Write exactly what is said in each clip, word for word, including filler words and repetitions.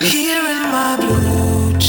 Here in my blue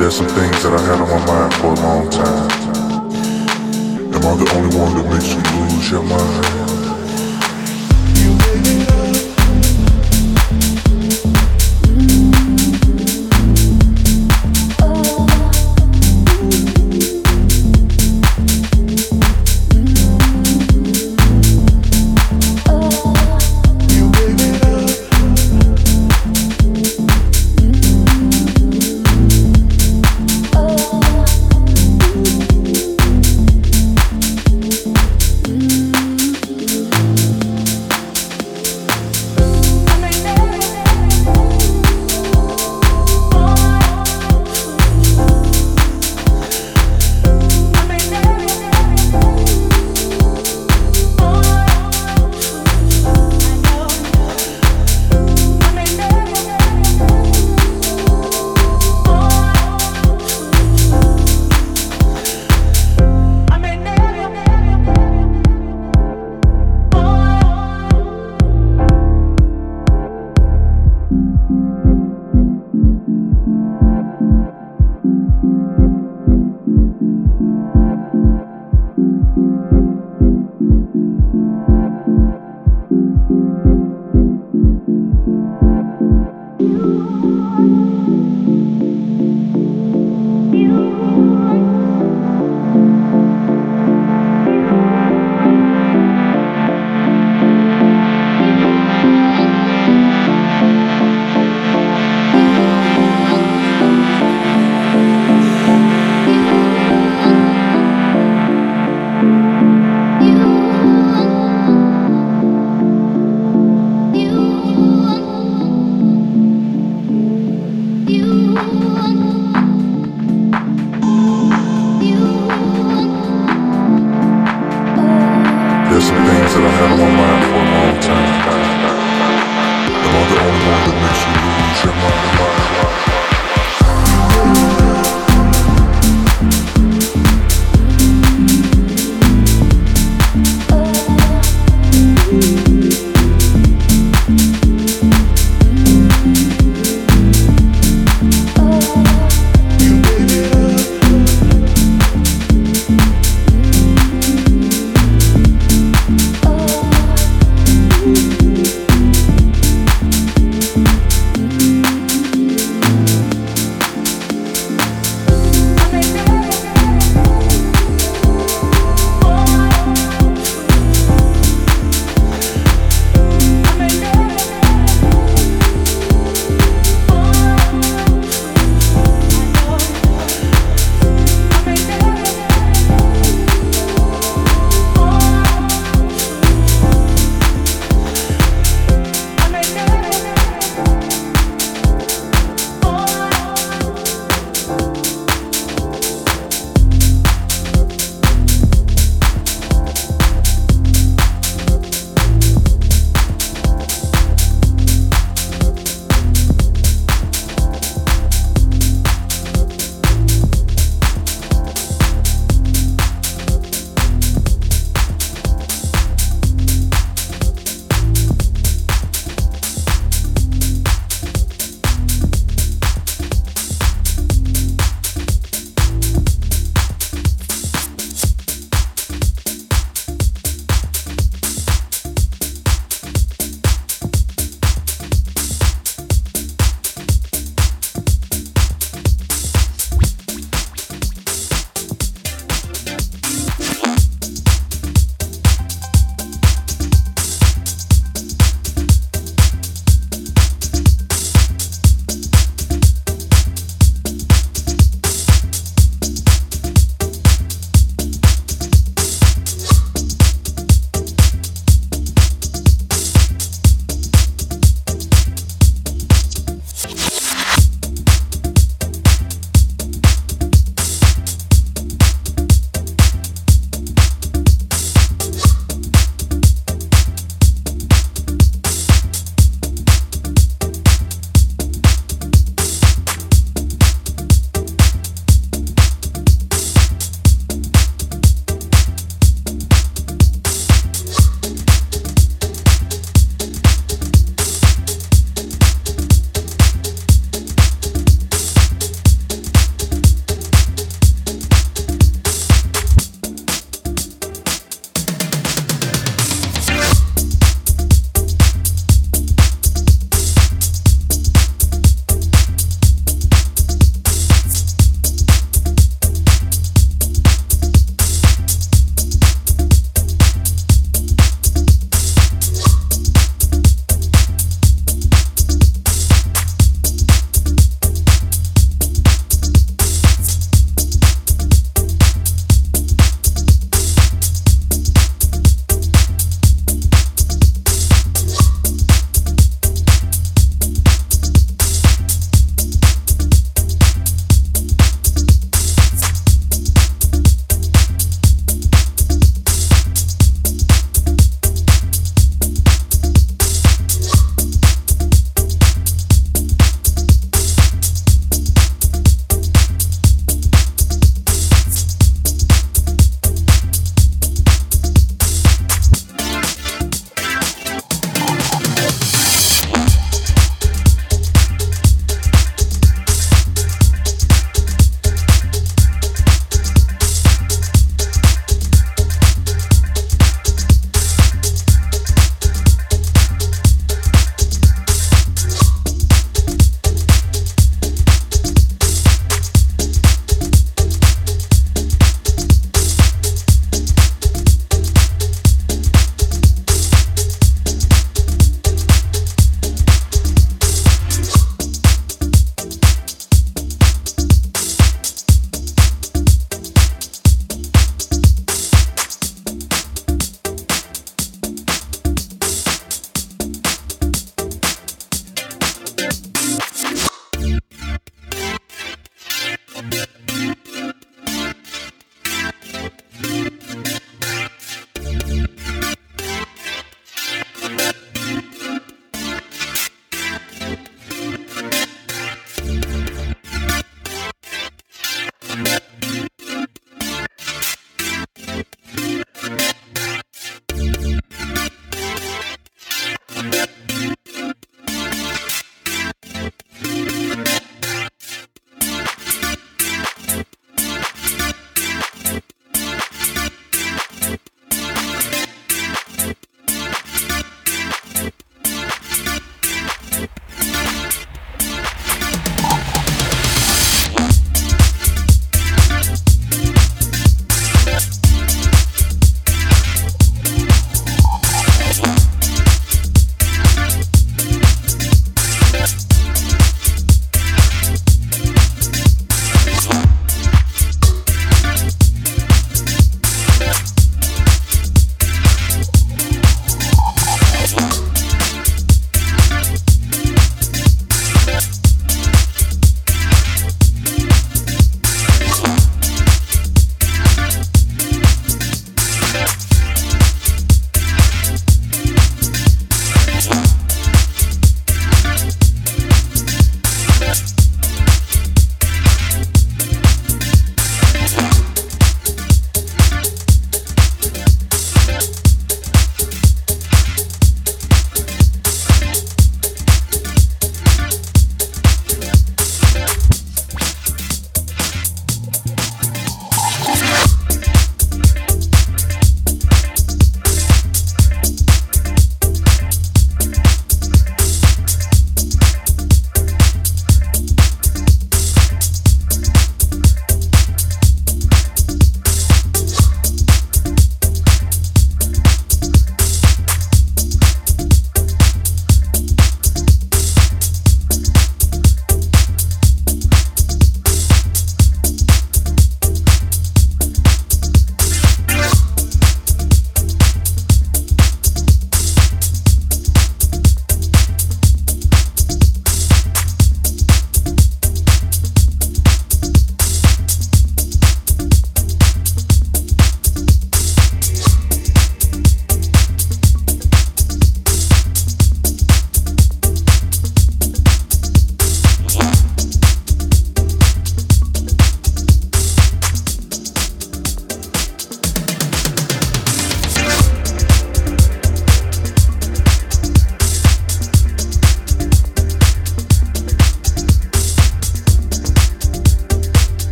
There's some things that I had on my mind for a long time. Am I the only one that makes you lose your mind?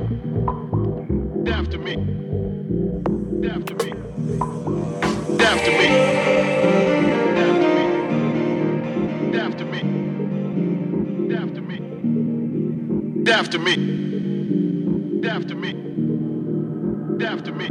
me, deaf to me, deaf to me, deaf to me, deaf to me, deaf to me, deaf to me, deaf to me, deaf to me, deaf to me.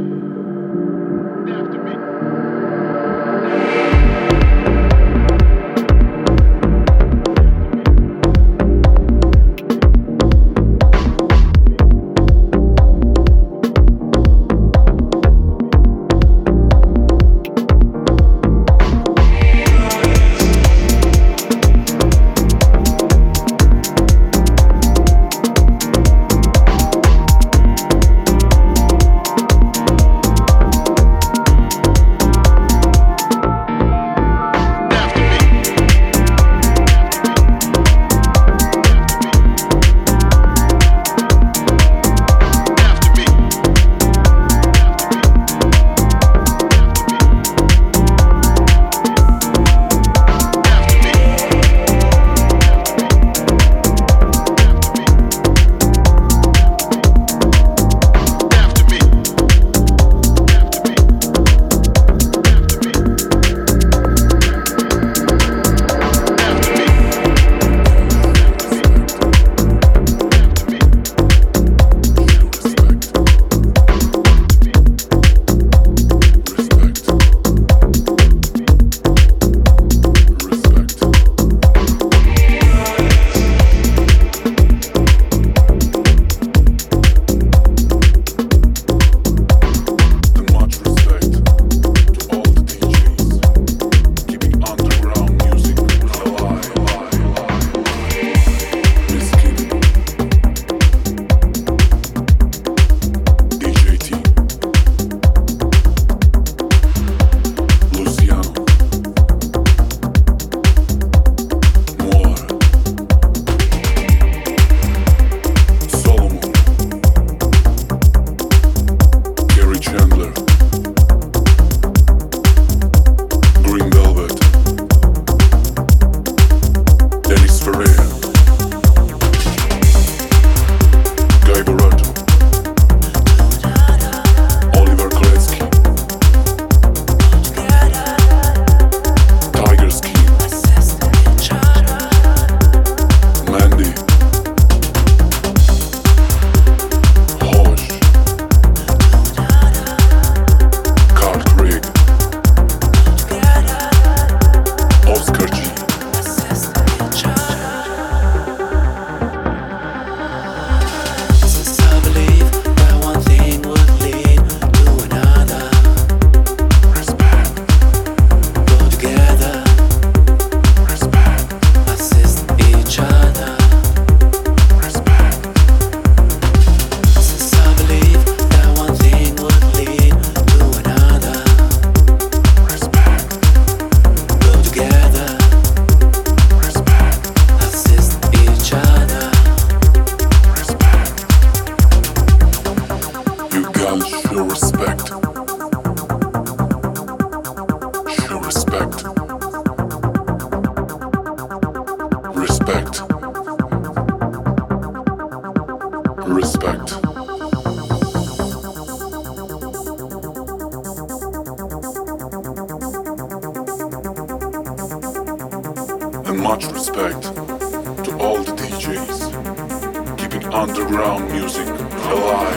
Underground music alive, alive,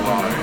alive, alive.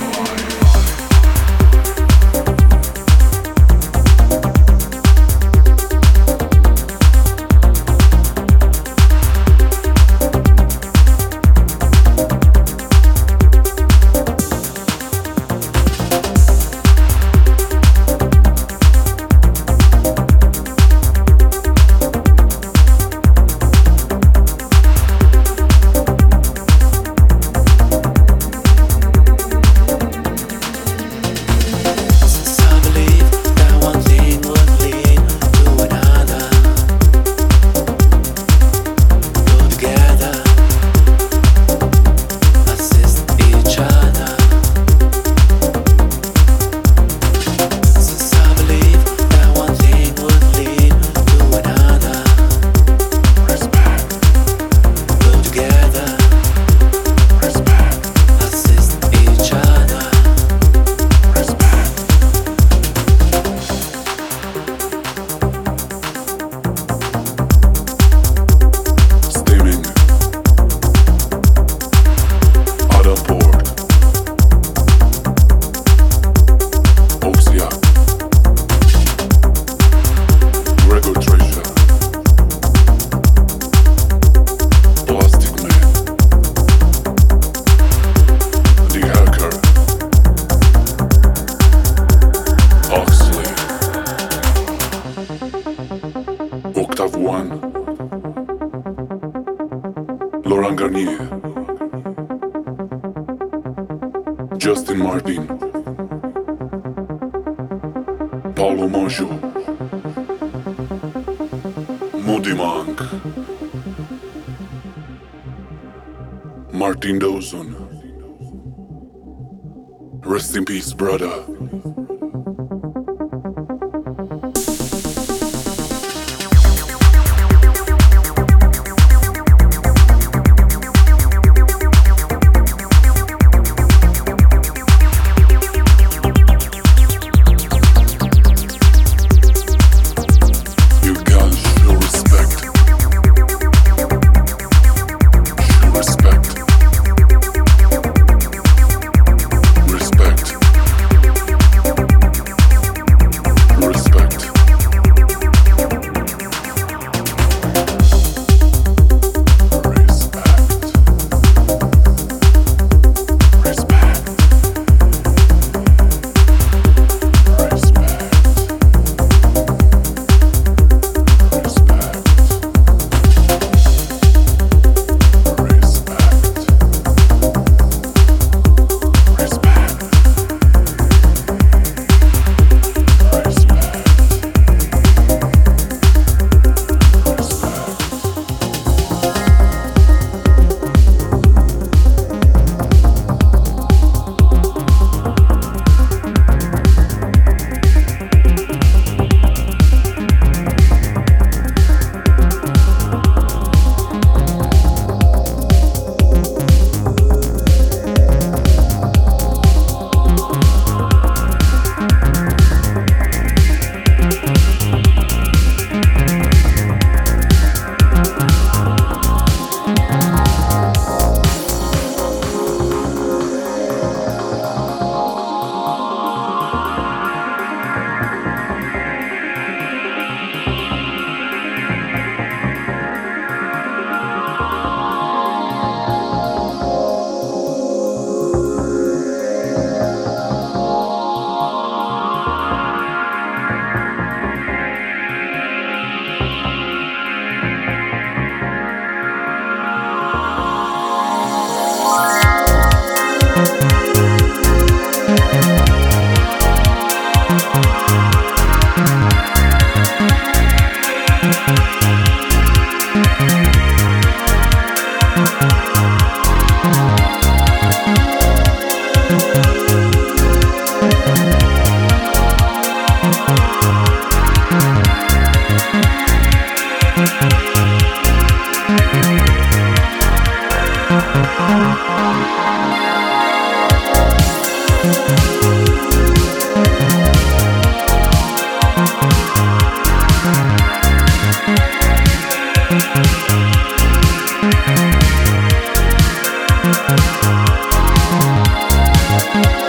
Justin Martin, Paolo Mongeau, Moody Monk, Martin Dawson, rest in peace, brother.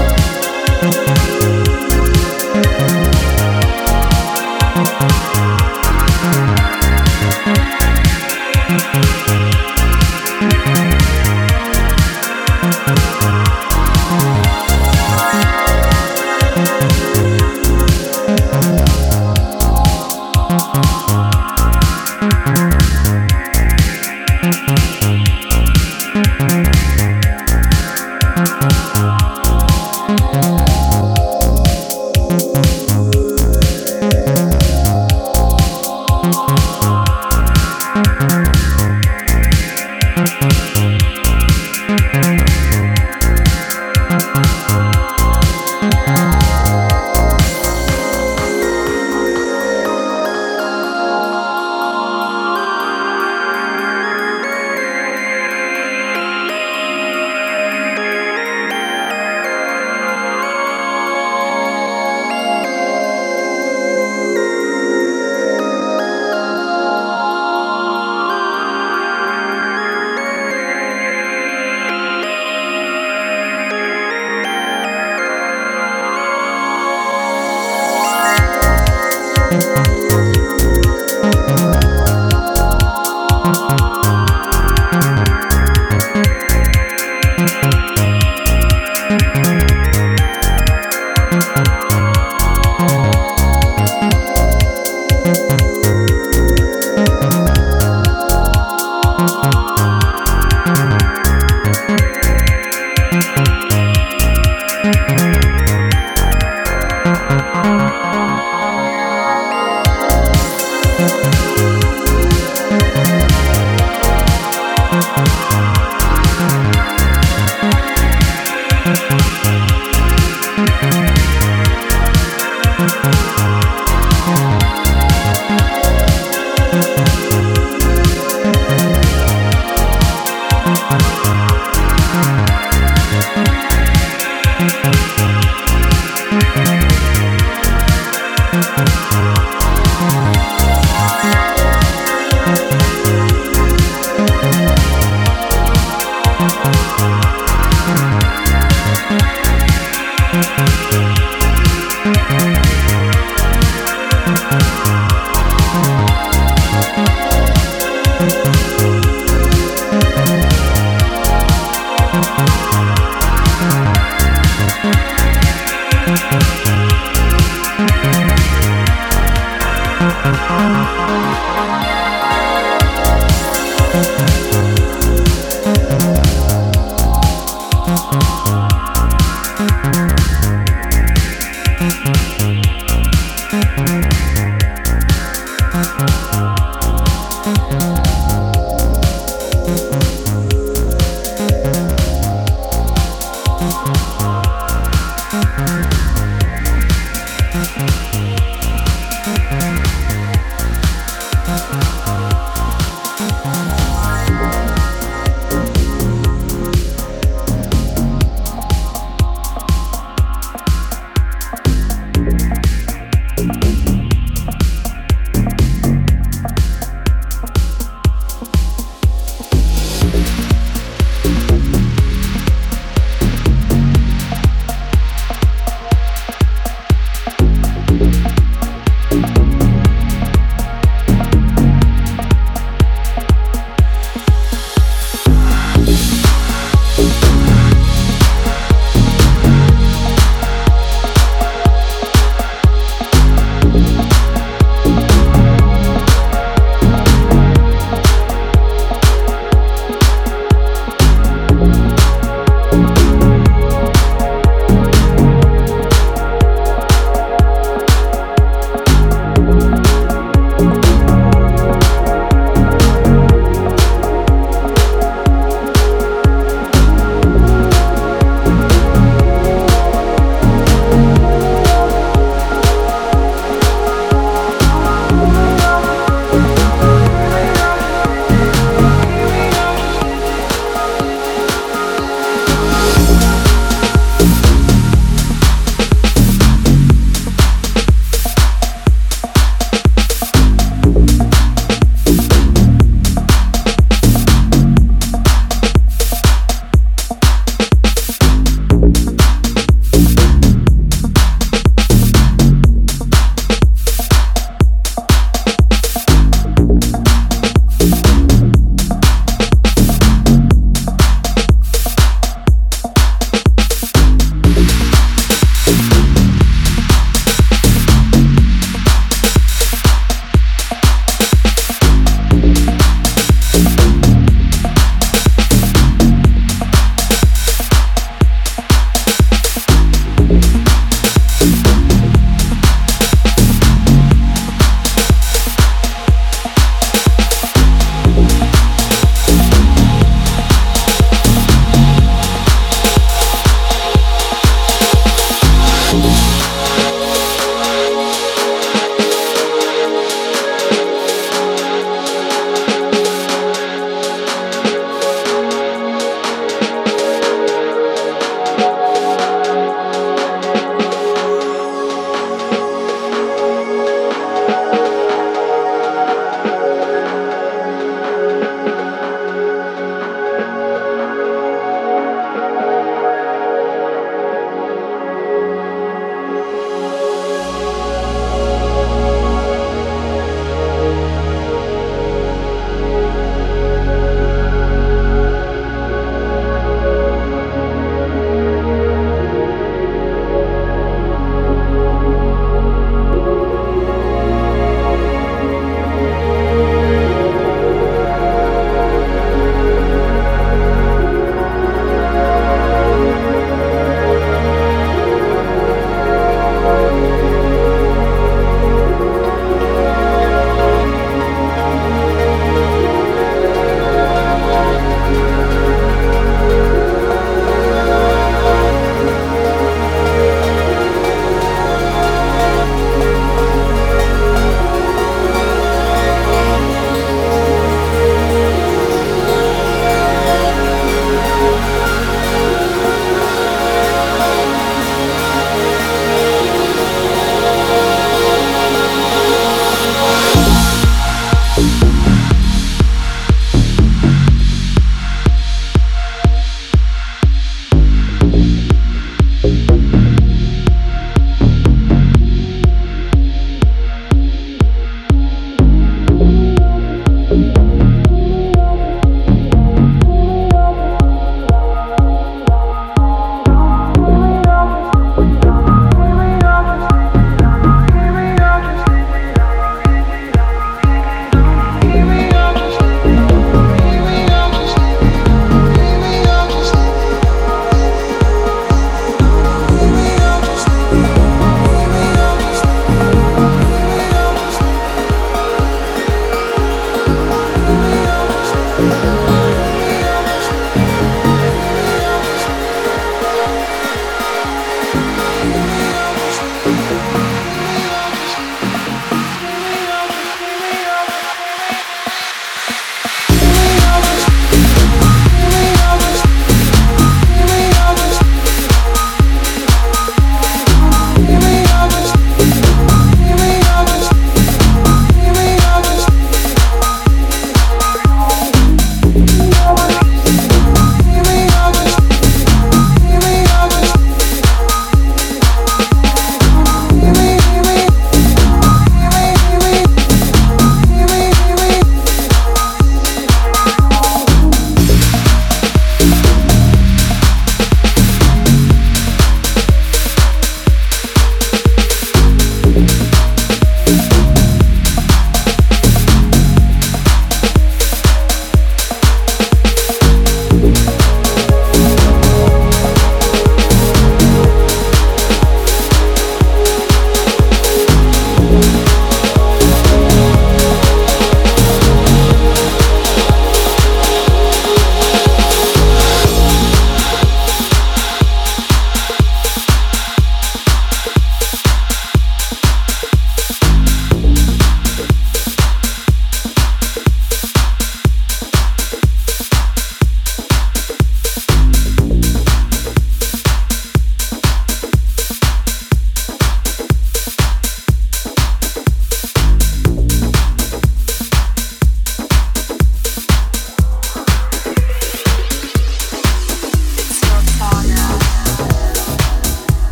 Thank you.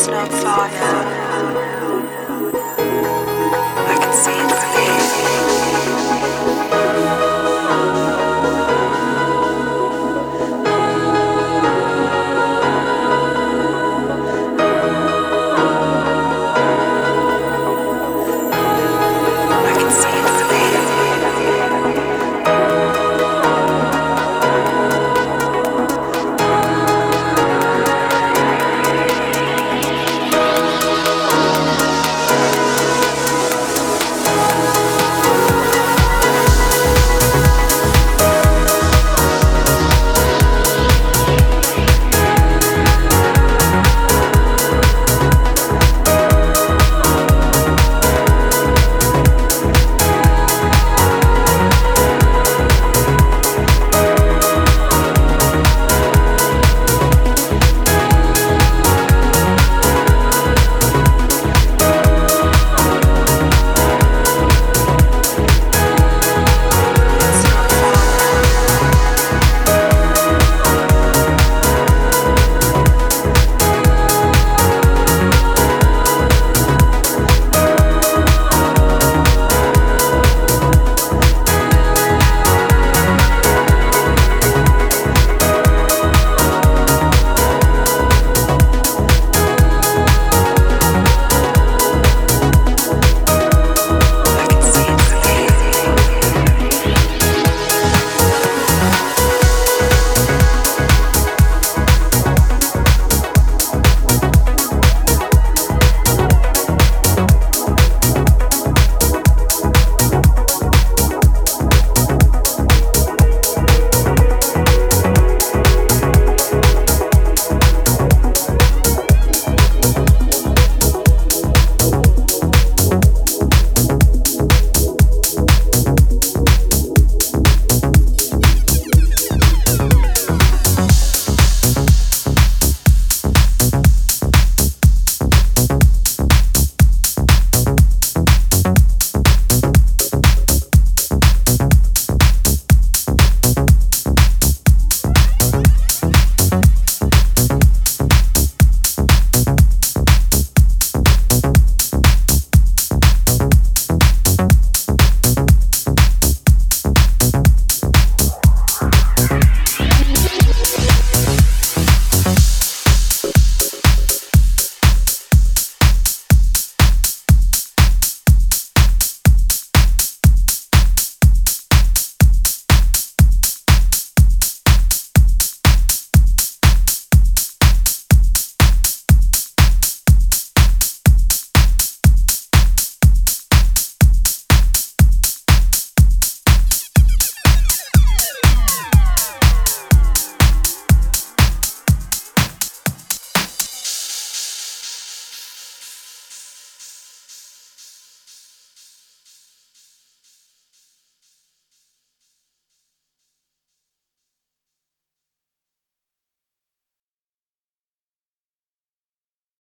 Snow Father.